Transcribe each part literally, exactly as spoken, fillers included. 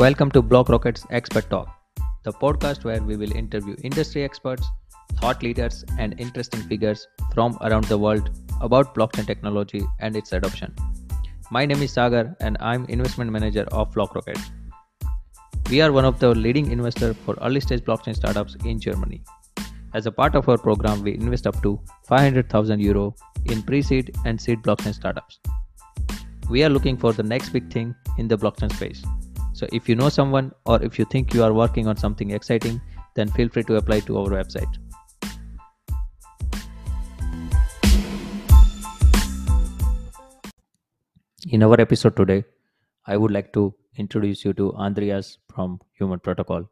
Welcome to BlockRocket's Expert Talk, the podcast where we will interview industry experts, thought leaders, and interesting figures from around the world about blockchain technology and its adoption. My name is Sagar and I'm investment manager of BlockRocket. We are one of the leading investors for early stage blockchain startups in Germany. As a part of our program, we invest up to five hundred thousand euro in pre-seed and seed blockchain startups. We are looking for the next big thing in the blockchain space. So if you know someone or if you think you are working on something exciting, then feel free to apply to our website. In our episode today, I would like to introduce you to Andreas from Human Protocol.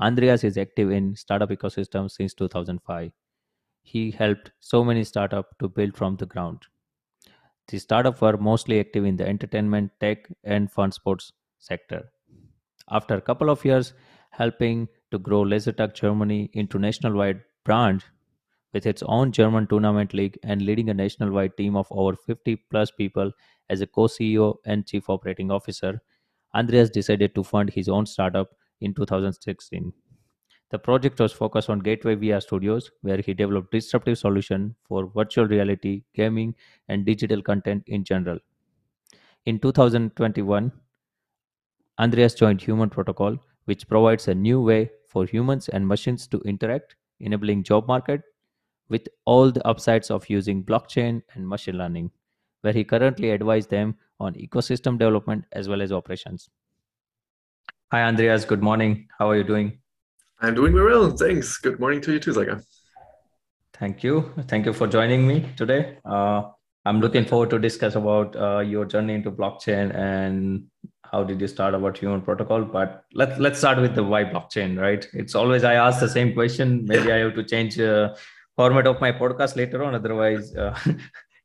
Andreas is active in startup ecosystem since two thousand five. He helped so many startups to build from the ground. The startups were mostly active in the entertainment, tech, and fun sports sector. After a couple of years helping to grow LaserTag Germany into nationwide brand with its own German tournament league and leading a nationwide team of over fifty plus people as a co-C E O and chief operating officer, Andreas decided to fund his own startup in two thousand sixteen. The project was focused on Gateway V R studios, where he developed disruptive solutions for virtual reality, gaming, and digital content in general. In two thousand twenty-one, Andreas joined Human Protocol, which provides a new way for humans and machines to interact, enabling job market with all the upsides of using blockchain and machine learning, where he currently advises them on ecosystem development as well as operations. Hi, Andreas. Good morning. How are you doing? I'm doing very well. Thanks. Good morning to you too, Zaga. Thank you. Thank you for joining me today. Uh, I'm looking forward to discuss about uh, your journey into blockchain and how did you start about Human Protocol? But let's let's start with the why blockchain, right? It's always I ask the same question. Maybe yeah. I have to change uh, format of my podcast later on. Otherwise, uh,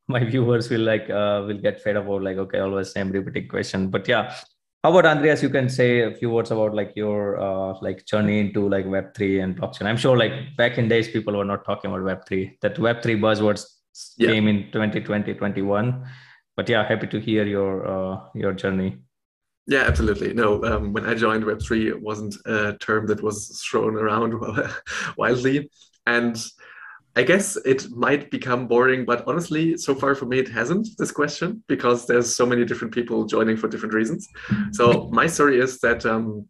my viewers will like uh, will get fed about like okay, always same repeating question. But yeah, how about Andreas? You can say a few words about like your uh, like journey into like Web three and blockchain. I'm sure like back in days people were not talking about Web three. That Web three buzzwords yeah. came in twenty twenty, twenty-one. But yeah, happy to hear your uh, your journey. Yeah, absolutely. No, um, when I joined Web three, it wasn't a term that was thrown around wildly. And I guess it might become boring, but honestly, so far for me, it hasn't, this question, because there's so many different people joining for different reasons. So my story is that um,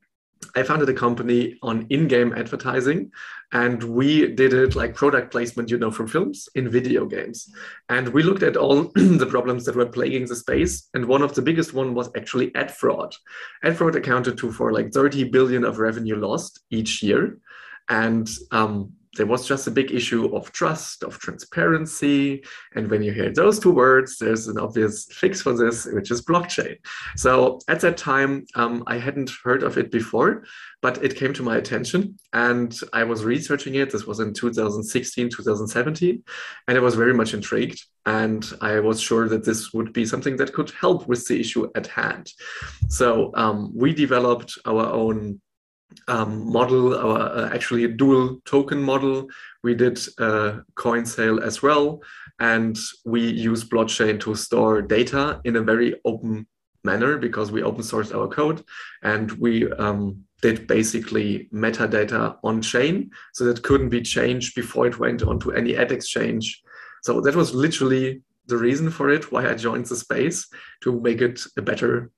I founded a company on in-game advertising, and we did it like product placement, you know, from films in video games. And we looked at all the problems that were plaguing the space. And one of the biggest one was actually ad fraud. Ad fraud accounted to for like thirty billion of revenue lost each year. And um, there was just a big issue of trust, of transparency. And when you hear those two words, there's an obvious fix for this, which is blockchain. So at that time, um, I hadn't heard of it before, but it came to my attention and I was researching it. This was in two thousand sixteen, two thousand seventeen, and I was very much intrigued. And I was sure that this would be something that could help with the issue at hand. So um, we developed our own Um, model, or uh, actually a dual token model. We did a coin sale as well, and we use blockchain to store data in a very open manner because we open sourced our code, and we um, did basically metadata on chain, so that couldn't be changed before it went onto any ad exchange. So that was literally the reason for it, why I joined the space, to make it a better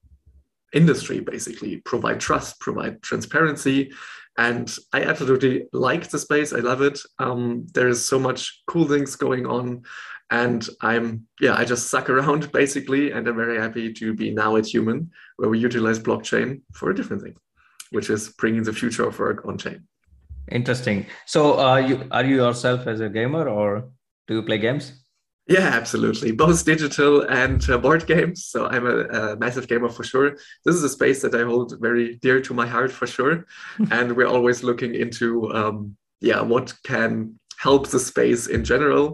industry, basically provide trust, provide transparency. And I absolutely like the space. I love it. Um, there is so much cool things going on, and I'm, yeah, I just suck around basically. And I'm very happy to be now at Human, where we utilize blockchain for a different thing, which is bringing the future of work on chain. Interesting. So uh, you, are you yourself as a gamer, or do you play games? Yeah, absolutely. Both digital and uh, board games. So I'm a, a massive gamer for sure. This is a space that I hold very dear to my heart for sure. And we're always looking into, um, yeah, what can help the space in general.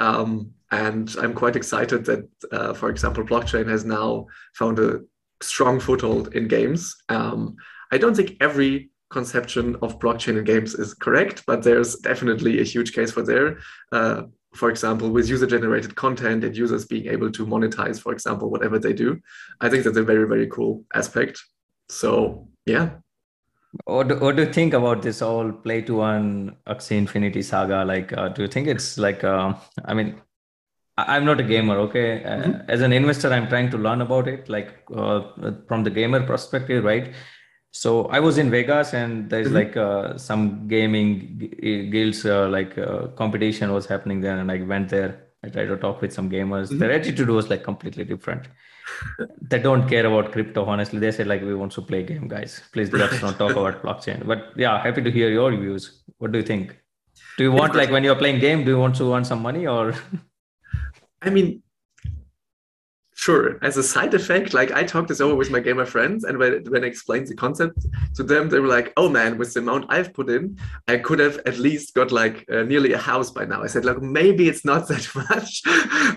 Um, and I'm quite excited that, uh, for example, blockchain has now found a strong foothold in games. Um, I don't think every conception of blockchain in games is correct, but there's definitely a huge case for there. Uh, For example, with user-generated content and users being able to monetize, for example, whatever they do. I think that's a very, very cool aspect. So Yeah. What do, what do you think about this all play to earn Axie Infinity saga? Like, uh, do you think it's like, uh, I mean, I'm not a gamer, okay? Mm-hmm. As an investor, I'm trying to learn about it, like uh, from the gamer perspective, right? So I was in Vegas and there's mm-hmm. like uh, some gaming guilds, uh, like uh, competition was happening there, and I went there. I tried to talk with some gamers. Mm-hmm. Their attitude was like completely different. They don't care about crypto, honestly. They said like, we want to play game, guys. Please let's not talk about blockchain. But yeah, happy to hear your views. What do you think? Do you want, like when you're playing game, do you want to earn some money or... I mean, sure. As a side effect, like I talked this over with my gamer friends, and when, when I explained the concept to them, they were like, oh man, with the amount I've put in, I could have at least got like uh, nearly a house by now. I said, like, maybe it's not that much,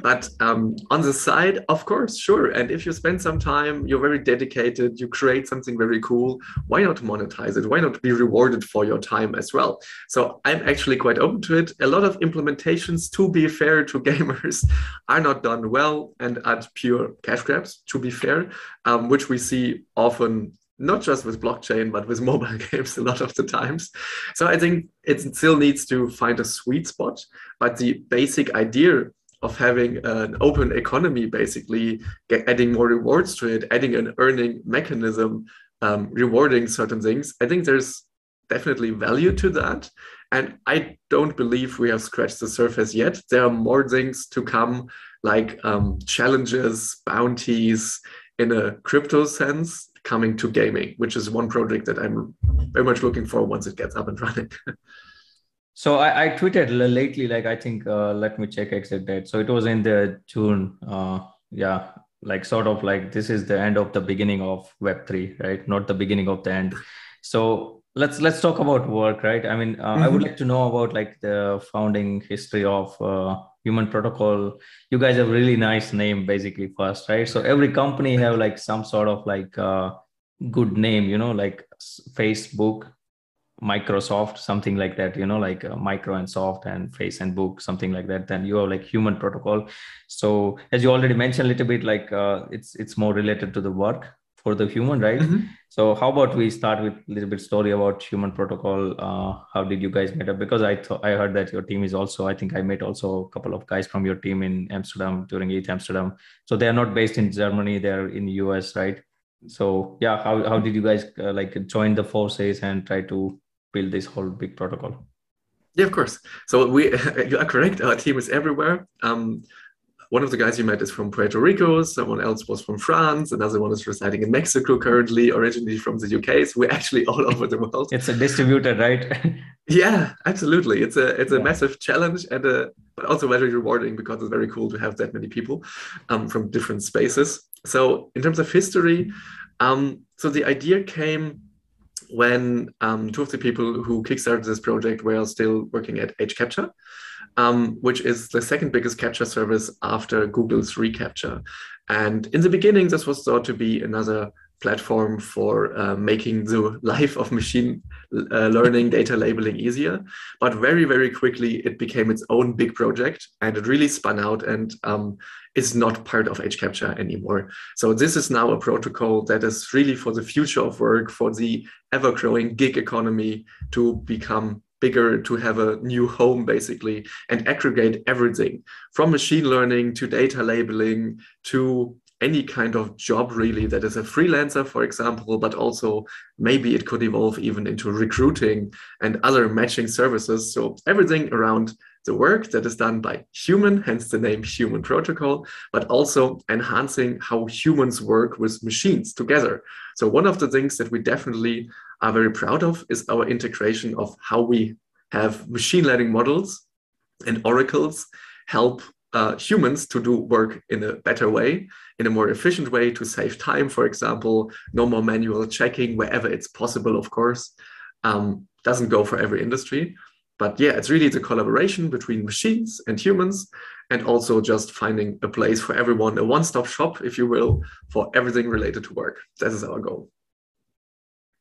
but um, on the side, of course, sure. And if you spend some time, you're very dedicated, you create something very cool, why not monetize it? Why not be rewarded for your time as well? So I'm actually quite open to it. A lot of implementations, to be fair to gamers, are not done well and at pure cash grabs, to be fair, um, which we see often, not just with blockchain, but with mobile games a lot of the times. So I think it still needs to find a sweet spot, but the basic idea of having an open economy, basically adding more rewards to it, adding an earning mechanism, um, rewarding certain things, I think there's definitely value to that. And I don't believe we have scratched the surface yet. There are more things to come, like um, challenges, bounties in a crypto sense coming to gaming, which is one project that I'm very much looking for once it gets up and running. So I, I tweeted lately, like, I think, uh, let me check exact date. So it was in the June, uh, yeah, like sort of like, this is the end of the beginning of Web three, right? Not the beginning of the end. So let's let's talk about work, right? I mean, uh, mm-hmm. I would like to know about like the founding history of uh, Human Protocol. You guys have really nice name, basically, first, right? So every company have like some sort of like uh, good name, you know, like Facebook, Microsoft, something like that, you know, like uh, micro and soft and face and book, something like that. Then you have like Human Protocol. So as you already mentioned a little bit, like uh, it's it's more related to the work for the human, right? Mm-hmm. So how about we start with a little bit story about Human Protocol? Uh, how did you guys meet up? Because I thought I heard that your team is also, I think I met also a couple of guys from your team in Amsterdam during E T H Amsterdam. So they're not based in Germany, they're in the U S, right? So yeah, how, how did you guys uh, like join the forces and try to build this whole big protocol? Yeah, of course. So we, you are correct, our team is everywhere. Um, One of the guys you met is from Puerto Rico, someone else was from France, another one is residing in Mexico currently, originally from the U K. So we're actually all over the world. It's a distributor, right? Yeah, absolutely. It's a it's a yeah. massive challenge, and a, but also very rewarding because it's very cool to have that many people um, from different spaces. So in terms of history, um, so the idea came when um, two of the people who kickstarted this project were still working at hCaptcha. Um, which is the second biggest captcha service after Google's reCAPTCHA. And in the beginning, this was thought to be another platform for uh, making the life of machine uh, learning data labeling easier. But very, very quickly, it became its own big project, and it really spun out and um, is not part of hCaptcha anymore. So this is now a protocol that is really for the future of work, for the ever-growing gig economy to become bigger, to have a new home basically, and aggregate everything from machine learning to data labeling to any kind of job really that is a freelancer, for example, but also maybe it could evolve even into recruiting and other matching services. So everything around the work that is done by human, hence the name Human Protocol, but also enhancing how humans work with machines together. So one of the things that we definitely are very proud of is our integration of how we have machine learning models and oracles help uh, humans to do work in a better way, in a more efficient way, to save time, for example, no more manual checking wherever it's possible, of course. Um, doesn't go for every industry. But yeah, it's really the collaboration between machines and humans, and also just finding a place for everyone, a one-stop shop, if you will, for everything related to work. That is our goal.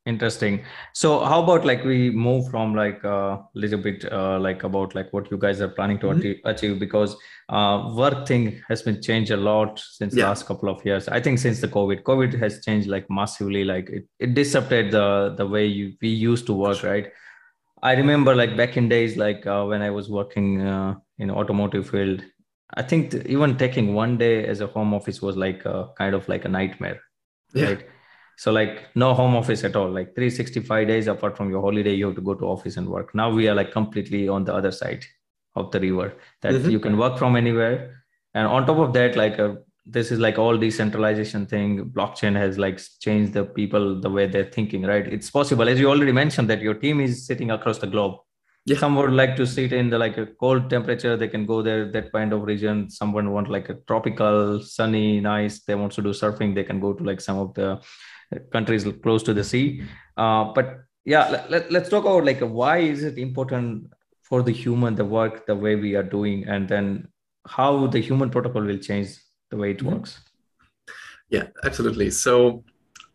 Interesting. So how about like we move from like a little bit uh, like about like what you guys are planning to mm-hmm. achieve, because uh, work thing has been changed a lot since yeah. the last couple of years. I think since the COVID, COVID has changed like massively, like it, it disrupted the, the way you, we used to work, right? I remember like back in days, like uh, when I was working uh, in automotive field, I think even taking one day as a home office was like a, kind of like a nightmare, yeah. right? So like no home office at all, like three sixty-five days apart from your holiday, you have to go to office and work. Now we are like completely on the other side of the river that mm-hmm. you can work from anywhere. And on top of that, like a, this is like all decentralization thing. Blockchain has like changed the people, the way they're thinking, right? It's possible, as you already mentioned, that your team is sitting across the globe. Yeah. Some would like to sit in the like a cold temperature, they can go there, that kind of region. Someone want like a tropical, sunny, nice, they want to do surfing, they can go to like some of the countries close to the sea. Uh, but yeah, let, let, let's talk about like why is it important for the human, the work, the way we are doing, and then how the human protocol will change the way it works. Yeah, absolutely. So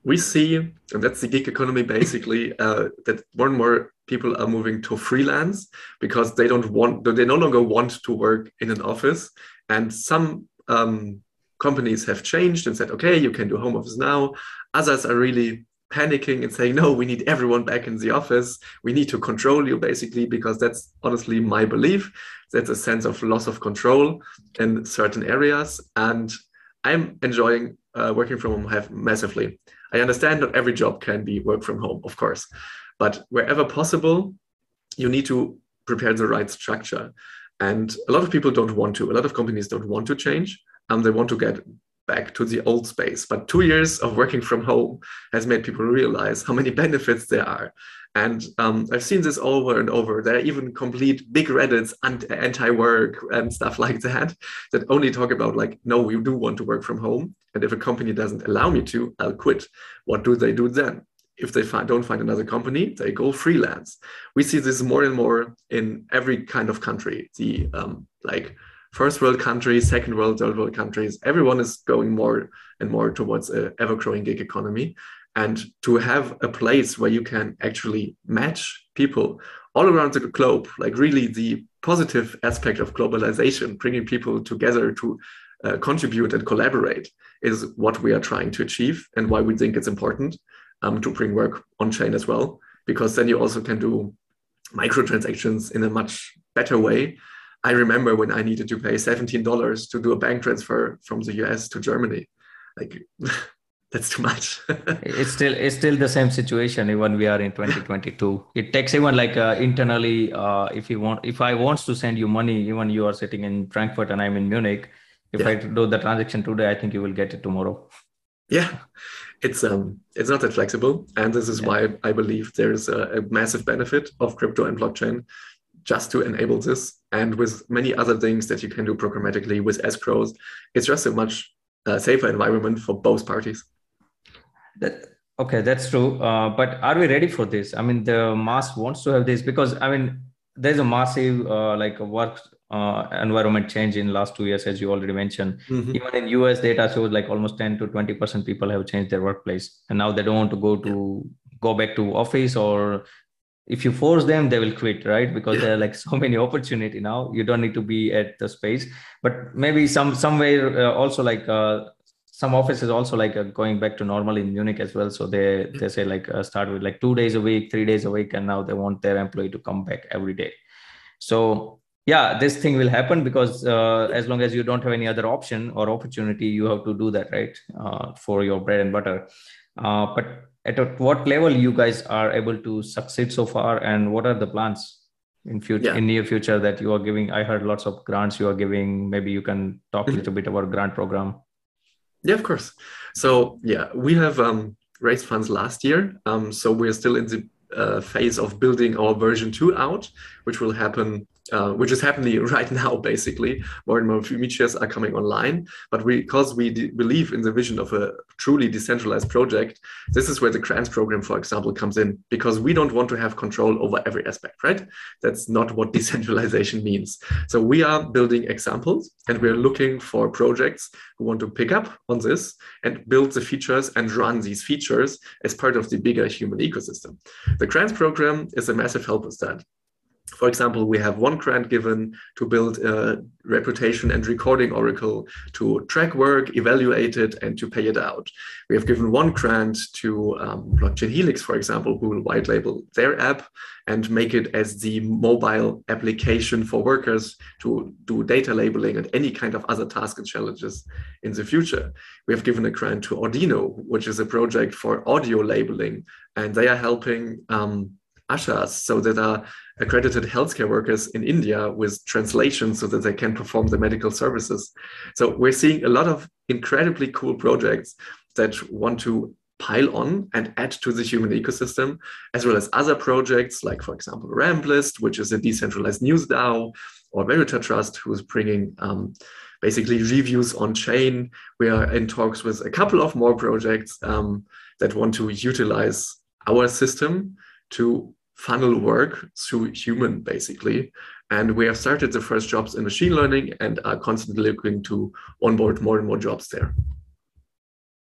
we see, and that's the gig economy basically, uh, that more and more people are moving to freelance because they don't want, they no longer want to work in an office. And some um, companies have changed and said, okay, you can do home office now. Others are really panicking and saying, no, we need everyone back in the office. We need to control you basically, because that's honestly my belief. That's a sense of loss of control in certain areas. And I'm enjoying uh, working from home massively. I understand not every job can be work from home, of course, but wherever possible, you need to prepare the right structure. And a lot of people don't want to, a lot of companies don't want to change. Um, they want to get back to the old space. But two years of working from home has made people realize how many benefits there are. And um, I've seen this over and over. There are even complete big Reddits anti-work and stuff like that, that only talk about like, no, we do want to work from home. And if a company doesn't allow me to, I'll quit. What do they do then? If they find, don't find another company, they go freelance. We see this more and more in every kind of country. The um, like first world countries, second world, third world countries, everyone is going more and more towards an ever-growing gig economy. And to have a place where you can actually match people all around the globe, like really the positive aspect of globalization, bringing people together to uh, contribute and collaborate, is what we are trying to achieve and why we think it's important um, to bring work on-chain as well, because then you also can do microtransactions in a much better way. I remember when I needed to pay seventeen dollars to do a bank transfer from the U S to Germany, like that's too much. It's still, it's still the same situation. Even we are in twenty twenty-two, it takes even like uh, internally, uh, if you want, if I want to send you money, even you are sitting in Frankfurt and I'm in Munich, if yeah. I do the transaction today, I think you will get it tomorrow. Yeah, it's um, it's not that flexible. And this is yeah. why I believe there's a, a massive benefit of crypto and blockchain, just to enable this, and with many other things that you can do programmatically with escrows. It's just a much uh, safer environment for both parties. That, okay, that's true. Uh, but are we ready for this? I mean, the mass wants to have this because, I mean, there's a massive uh, like work uh, environment change in last two years, as you already mentioned. Mm-hmm. Even in U S data shows like almost ten to twenty percent people have changed their workplace. And now they don't want to go to go back to office, or if you force them, they will quit, right? Because there are like so many opportunity now. You don't need to be at the space, but maybe some somewhere uh, also like uh, some offices also like uh, going back to normal in Munich as well. So they they say like uh, start with like two days a week, three days a week, and now they want their employee to come back every day. So yeah, this thing will happen because uh, as long as you don't have any other option or opportunity, you have to do that, right? Uh, for your bread and butter, uh, but. At what level you guys are able to succeed so far, and what are the plans in future, yeah. in near future that you are giving? I heard lots of grants you are giving. Maybe you can talk a little bit about grant program. Yeah, of course. So yeah, we have um, raised funds last year. Um, so we're still in the uh, phase of building our version two out, which will happen Uh, which is happening right now, basically. More and more free shares are coming online. But we, because we believe in the vision of a truly decentralized project, this is where the grants program, for example, comes in, because we don't want to have control over every aspect, right? That's not what decentralization means. So we are building examples, and we're looking for projects who want to pick up on this and build the features and run these features as part of the bigger human ecosystem. The grants program is a massive help with that. For example, we have one grant given to build a reputation and recording oracle to track work, evaluate it, and to pay it out. We have given one grant to um, Blockchain Helix, for example, who will white label their app and make it as the mobile application for workers to do data labeling and any kind of other tasks and challenges in the future. We have given a grant to Audino, which is a project for audio labeling, and they are helping um, Ashas, so that are accredited healthcare workers in India, with translations so that they can perform the medical services. So we're seeing a lot of incredibly cool projects that want to pile on and add to the human ecosystem, as well as other projects like, for example, Ramplist, which is a decentralized news DAO, or Veritatrust, who is bringing um, basically reviews on chain. We are in talks with a couple of more projects um, that want to utilize our system to funnel work through human, basically. And we have started the first jobs in machine learning and are constantly looking to onboard more and more jobs there.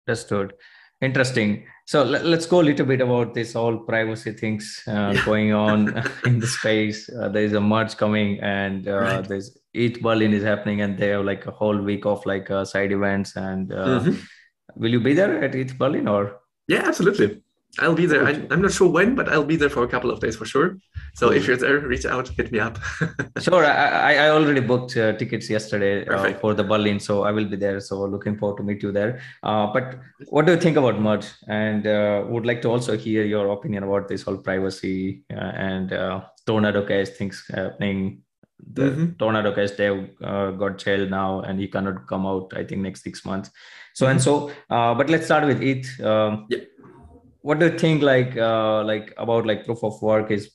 Understood. Interesting. So let's go a little bit about this all privacy things uh, yeah. going on in the space. Uh, there's a merge coming, and uh, right. there's E T H Berlin is happening, and they have like a whole week of like uh, side events. And uh, mm-hmm. will you be there at E T H Berlin or? Yeah, absolutely. I'll be there. I, I'm not sure when, but I'll be there for a couple of days for sure. So if you're there, reach out, hit me up. Sure. I, I already booked uh, tickets yesterday uh, for the Berlin. So I will be there. So looking forward to meet you there. Uh, but what do you think about merge? And uh, would like to also hear your opinion about this whole privacy uh, and uh, Tornado Cash things happening. The mm-hmm. Tornado Cash, they've uh, got jailed now, and he cannot come out, I think, next six months. So mm-hmm. and so, uh, but let's start with E T H. Um, yeah. What do you think like uh, like about like proof of work is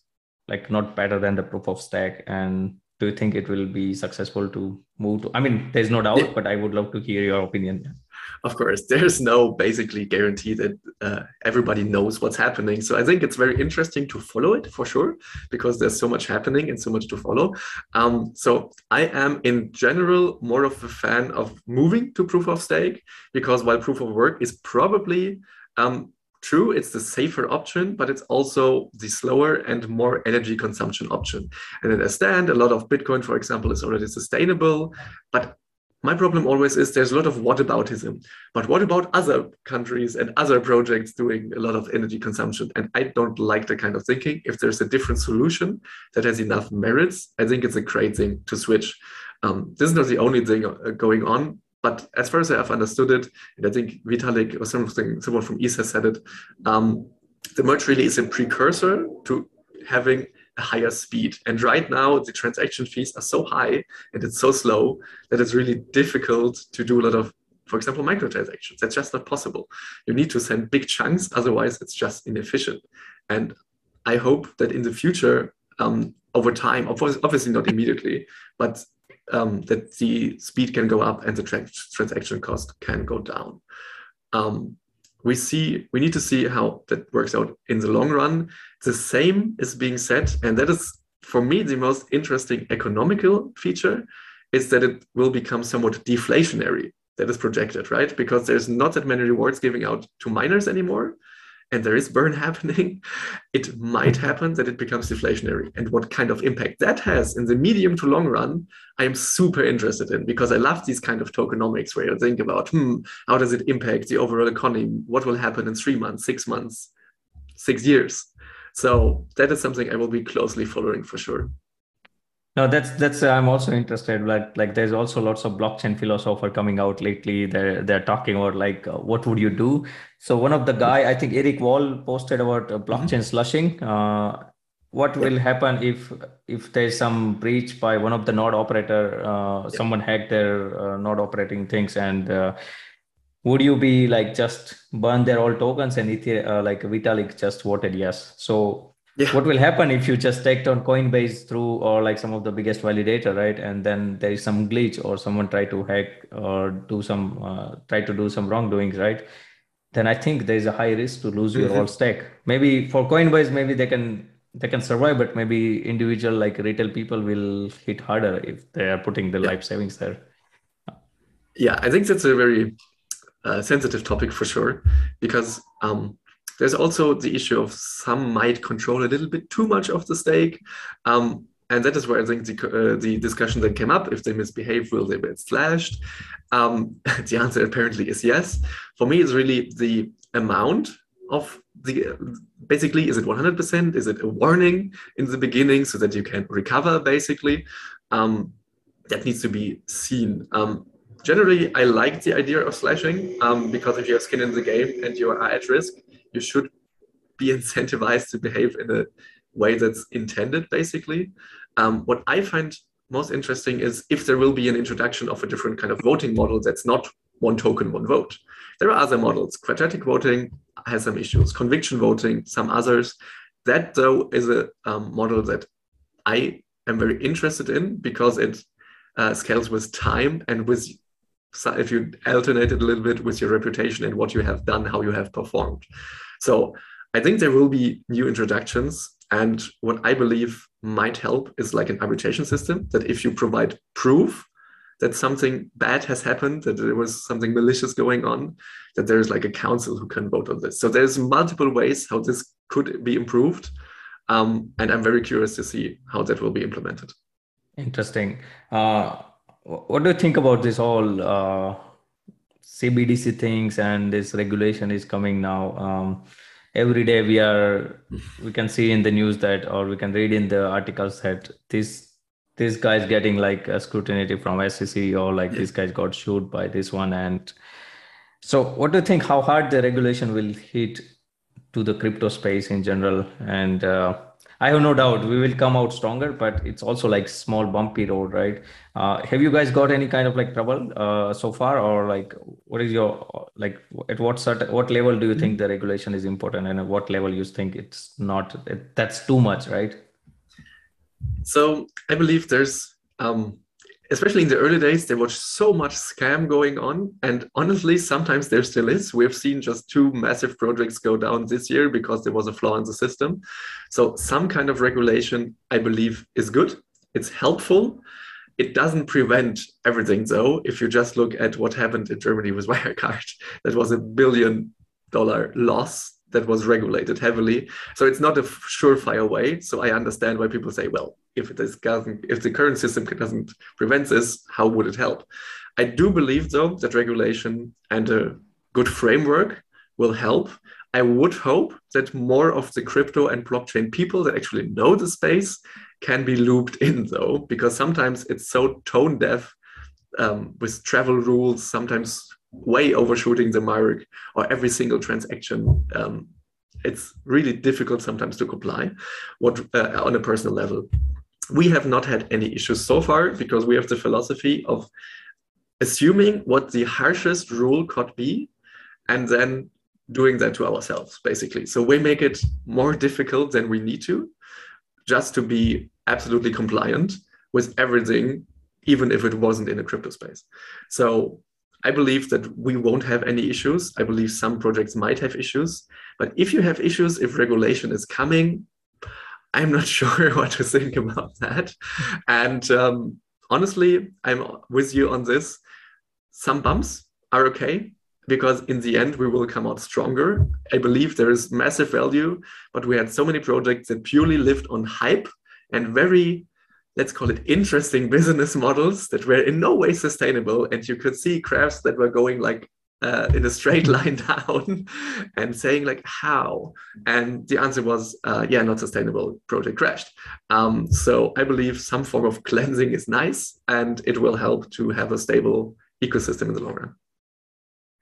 like not better than the proof of stack? And do you think it will be successful to move to? I mean, there's no doubt, yeah. but I would love to hear your opinion. Of course, there's no basically guarantee that uh, everybody knows what's happening. So I think it's very interesting to follow it for sure, because there's so much happening and so much to follow. Um, so I am in general more of a fan of moving to proof of stake, because while proof of work is probably um, true, it's the safer option, but it's also the slower and more energy consumption option. And I understand a lot of Bitcoin, for example, is already sustainable, but my problem always is there's a lot of whataboutism. But what about other countries and other projects doing a lot of energy consumption? And I don't like that kind of thinking. If there's a different solution that has enough merits, I think it's a great thing to switch. Um, this is not the only thing going on. But as far as I've understood it, and I think Vitalik or something, someone from E T H has said it, um, the merge really is a precursor to having a higher speed. And right now, the transaction fees are so high and it's so slow that it's really difficult to do a lot of, for example, microtransactions. That's just not possible. You need to send big chunks, otherwise it's just inefficient. And I hope that in the future, um, over time, obviously not immediately, but Um, that the speed can go up and the trans transaction cost can go down. Um, we see we need to see how that works out in the long run. The same is being said, and that is for me the most interesting economical feature, is that it will become somewhat deflationary. That is projected, right? Because there's not that many rewards giving out to miners anymore, and there is burn happening. It might happen that it becomes deflationary. And what kind of impact that has in the medium to long run, I am super interested in, because I love these kind of tokenomics where you think about, hmm, how does it impact the overall economy? What will happen in three months, six months, six years? So that is something I will be closely following for sure. No, that's that's. Uh, I'm also interested. Like, like, there's also lots of blockchain philosophers coming out lately. They're they're talking about like, uh, what would you do? So one of the guy, I think Eric Wall, posted about uh, blockchain slushing. Uh, what yeah. will happen if if there's some breach by one of the node operator? Uh, yeah. Someone hacked their uh, node operating things, and uh, would you be like just burn their all tokens? And Ether, uh, like Vitalik just voted yes. So Yeah. What will happen if you just take on Coinbase through or like some of the biggest validator, right? And then there is some glitch or someone try to hack or do some uh, try to do some wrongdoings, right? Then I think there is a high risk to lose your mm-hmm. whole stack. Maybe for Coinbase, maybe they can they can survive, but maybe individual like retail people will hit harder if they are putting their yeah. life savings there. Yeah, I think that's a very uh, sensitive topic for sure, because. Um, There's also the issue of some might control a little bit too much of the stake. Um, and that is where I think the, uh, the discussion that came up, if they misbehave, will they be slashed? Um, the answer apparently is yes. For me, it's really the amount of the, basically, is it one hundred percent? Is it a warning in the beginning so that you can recover, basically? Um, that needs to be seen. Um, generally, I like the idea of slashing um, because if you have skin in the game and you are at risk, you should be incentivized to behave in a way that's intended, basically. Um, what I find most interesting is if there will be an introduction of a different kind of voting model that's not one token, one vote. There are other models. Quadratic voting has some issues. Conviction voting, some others. That, though, is a um, model that I am very interested in because it uh, scales with time and with... So if you alternate it a little bit with your reputation and what you have done, how you have performed. So I think there will be new introductions. And what I believe might help is like an arbitration system that if you provide proof that something bad has happened, that there was something malicious going on, that there is like a council who can vote on this. So there's multiple ways how this could be improved. Um, and I'm very curious to see how that will be implemented. Interesting. Uh... What do you think about this whole uh, C B D C things and this regulation is coming now? Um, every day we are, we can see in the news that, or we can read in the articles that this this guy's getting like a scrutiny from S E C or like yeah. this guy got sued by this one. And so what do you think, how hard the regulation will hit to the crypto space in general? And uh, I have no doubt we will come out stronger, but it's also like small bumpy road, right? Uh, have you guys got any kind of like trouble uh, so far, or like what is your like at what certain what level do you think the regulation is important, and at what level you think it's not? It, that's too much, right? So I believe there's, um, especially in the early days, there was so much scam going on, and honestly, sometimes there still is. We've seen just two massive projects go down this year because there was a flaw in the system. So some kind of regulation, I believe, is good. It's helpful. It doesn't prevent everything, though. If you just look at what happened in Germany with Wirecard, that was a billion dollar loss that was regulated heavily. So it's not a surefire way. So I understand why people say, well, if it doesn't, if the current system doesn't prevent this, how would it help? I do believe, though, that regulation and a good framework will help. I would hope that more of the crypto and blockchain people that actually know the space can be looped in, though, because sometimes it's so tone deaf um, with travel rules, sometimes way overshooting the mark or every single transaction. Um, it's really difficult sometimes to comply what uh, on a personal level. We have not had any issues so far because we have the philosophy of assuming what the harshest rule could be and then doing that to ourselves, basically. So we make it more difficult than we need to just to be absolutely compliant with everything, even if it wasn't in a crypto space. So I believe that we won't have any issues. I believe some projects might have issues. But if you have issues, if regulation is coming, I'm not sure what to think about that. And um, honestly, I'm with you on this. Some bumps are okay, because in the end, we will come out stronger. I believe there is massive value, but we had so many projects that purely lived on hype and very, let's call it, interesting business models that were in no way sustainable. And you could see graphs that were going like uh, in a straight line down and saying like, how? And the answer was, uh, yeah, not sustainable, project crashed. Um, so I believe some form of cleansing is nice and it will help to have a stable ecosystem in the long run.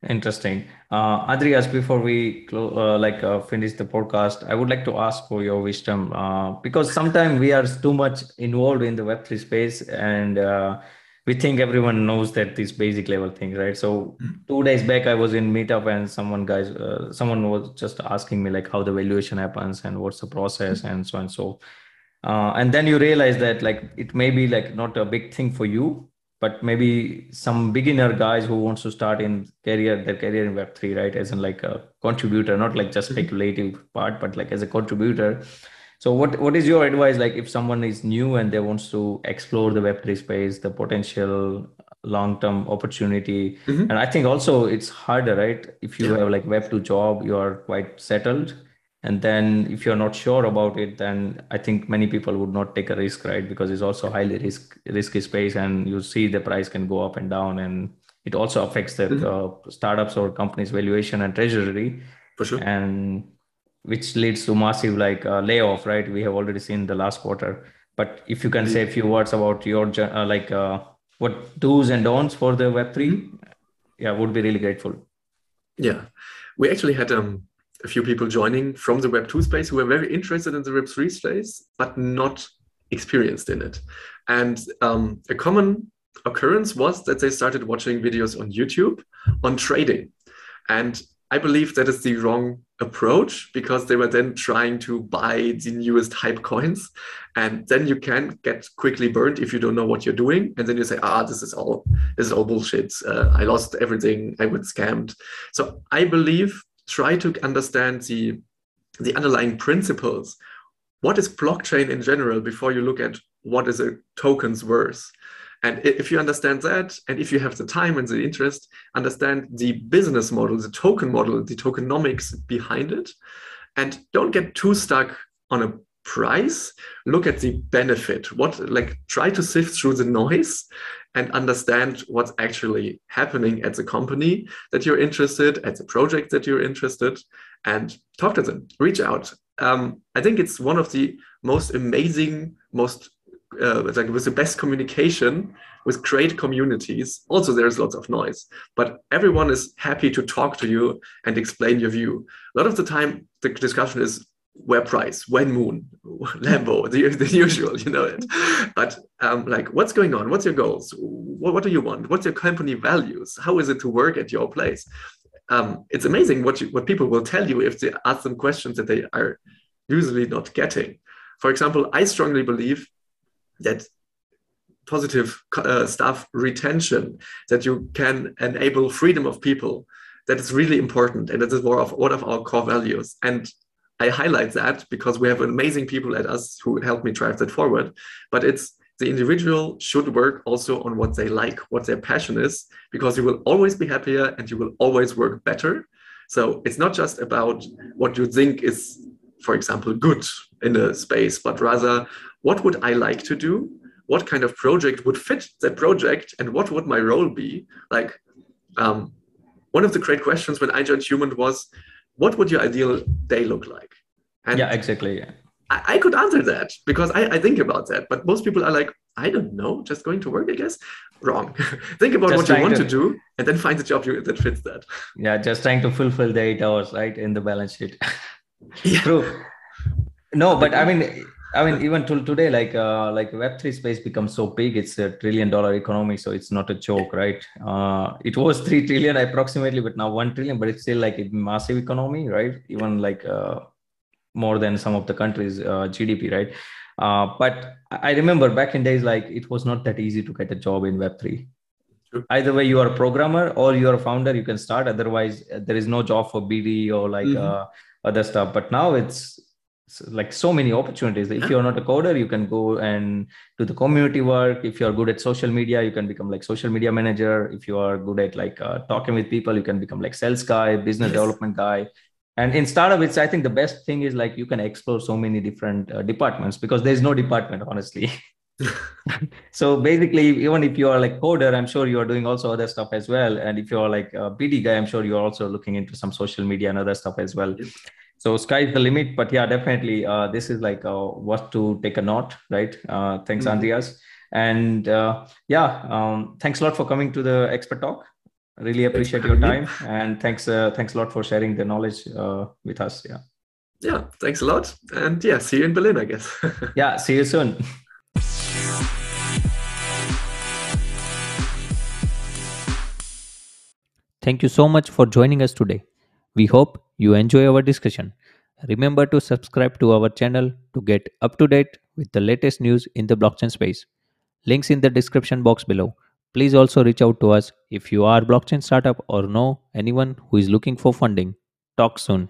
Interesting. Uh, Andreas, before we uh, like uh, finish the podcast, I would like to ask for your wisdom uh, because sometimes we are too much involved in the Web three space and uh, we think everyone knows that these basic level things, right? So two days back, I was in meetup and someone guys, uh, someone was just asking me like how the valuation happens and what's the process and so and so. Uh, and then you realize that like it may be like not a big thing for you, but maybe some beginner guys who wants to start in career, their career in Web three, right? As in like a contributor, not like just speculative part, but like as a contributor. So what, what is your advice? Like if someone is new and they wants to explore the Web three space, the potential long-term opportunity. Mm-hmm. And I think also it's harder, right? If you yeah. have like Web two job, you are quite settled. And then if you're not sure about it, then I think many people would not take a risk, right? Because it's also highly risk, risky space and you see the price can go up and down. And it also affects the mm-hmm. uh, startups or companies' valuation and treasury. For sure. And which leads to massive like uh, layoff, right? We have already seen the last quarter. But if you can mm-hmm. say a few words about your, uh, like uh, what do's and don'ts for the Web three, mm-hmm. yeah, would be really grateful. Yeah, we actually had um. a few people joining from the Web two space who were very interested in the Web three space, but not experienced in it. And um, a common occurrence was that they started watching videos on YouTube on trading. And I believe that is the wrong approach because they were then trying to buy the newest hype coins. And then you can get quickly burnt if you don't know what you're doing. And then you say, ah, this is all, this is all bullshit. Uh, I lost everything. I was scammed. So I believe try to understand the, the underlying principles. What is blockchain in general before you look at what is a token's worth? And if you understand that, and if you have the time and the interest, understand the business model, the token model, the tokenomics behind it. And don't get too stuck on a price. Look at the benefit. What, like, try to sift through the noise and understand what's actually happening at the company that you're interested, at the project that you're interested, and talk to them, reach out. Um, I think it's one of the most amazing, most uh, like with the best communication with great communities. Also, there's lots of noise, but everyone is happy to talk to you and explain your view. A lot of the time, the discussion is where price, when moon, Lambo, the, the usual, you know it. But um, like, what's going on? What's your goals? What, what do you want? What's your company values? How is it to work at your place? Um, it's amazing what, you, what people will tell you if they ask them questions that they are usually not getting. For example, I strongly believe that positive uh, staff retention, that you can enable freedom of people, that is really important. And that is more of one of our core values. And I highlight that because we have amazing people at us who help me drive that forward. But it's the individual should work also on what they like, what their passion is, because you will always be happier and you will always work better. So it's not just about what you think is, for example, good in the space, but rather what would I like to do? What kind of project would fit that project? And what would my role be? Like um, one of the great questions when I joined Human was, what would your ideal day look like? And yeah, exactly. Yeah. I, I could answer that because I, I think about that. But most people are like, I don't know, just going to work, I guess. Wrong. Think about just what you want to, to do and then find the job you, that fits that. Yeah, just trying to fulfill the eight hours, right, in the balance sheet. Yeah. True. No, but I mean, I mean, even till today, like uh, like Web three space becomes so big, it's a trillion dollar economy. So it's not a joke, right? Uh, it was three trillion approximately, but now one trillion, but it's still like a massive economy, right? Even like uh, more than some of the countries' uh, G D P, right? Uh, but I remember back in days, like it was not that easy to get a job in Web three. Sure. Either way, you are a programmer or you're a founder, you can start. Otherwise, there is no job for B D or like mm-hmm. uh, other stuff. But now it's So, like so many opportunities. If you're not a coder, you can go and do the community work. If you're good at social media, you can become like social media manager. If you are good at like uh, talking with people, you can become like sales guy, business yes. development guy. And in startup, it's, I think the best thing is like you can explore so many different uh, departments because there's no department, honestly. So basically, even if you are like coder, I'm sure you are doing also other stuff as well. And if you're like a P D guy, I'm sure you're also looking into some social media and other stuff as well. Yes. So sky is the limit, but yeah, definitely uh, this is like uh, what to take a note, right? Uh, thanks, mm-hmm. Andreas. And uh, yeah, um, thanks a lot for coming to the Expert Talk. Really appreciate your time. And thanks uh, thanks a lot for sharing the knowledge uh, with us. Yeah. Yeah, thanks a lot. And yeah, see you in Berlin, I guess. Yeah, see you soon. Thank you so much for joining us today. We hope you enjoy our discussion. Remember to subscribe to our channel to get up to date with the latest news in the blockchain space. Links in the description box below. Please also reach out to us if you are a blockchain startup or know anyone who is looking for funding. Talk soon.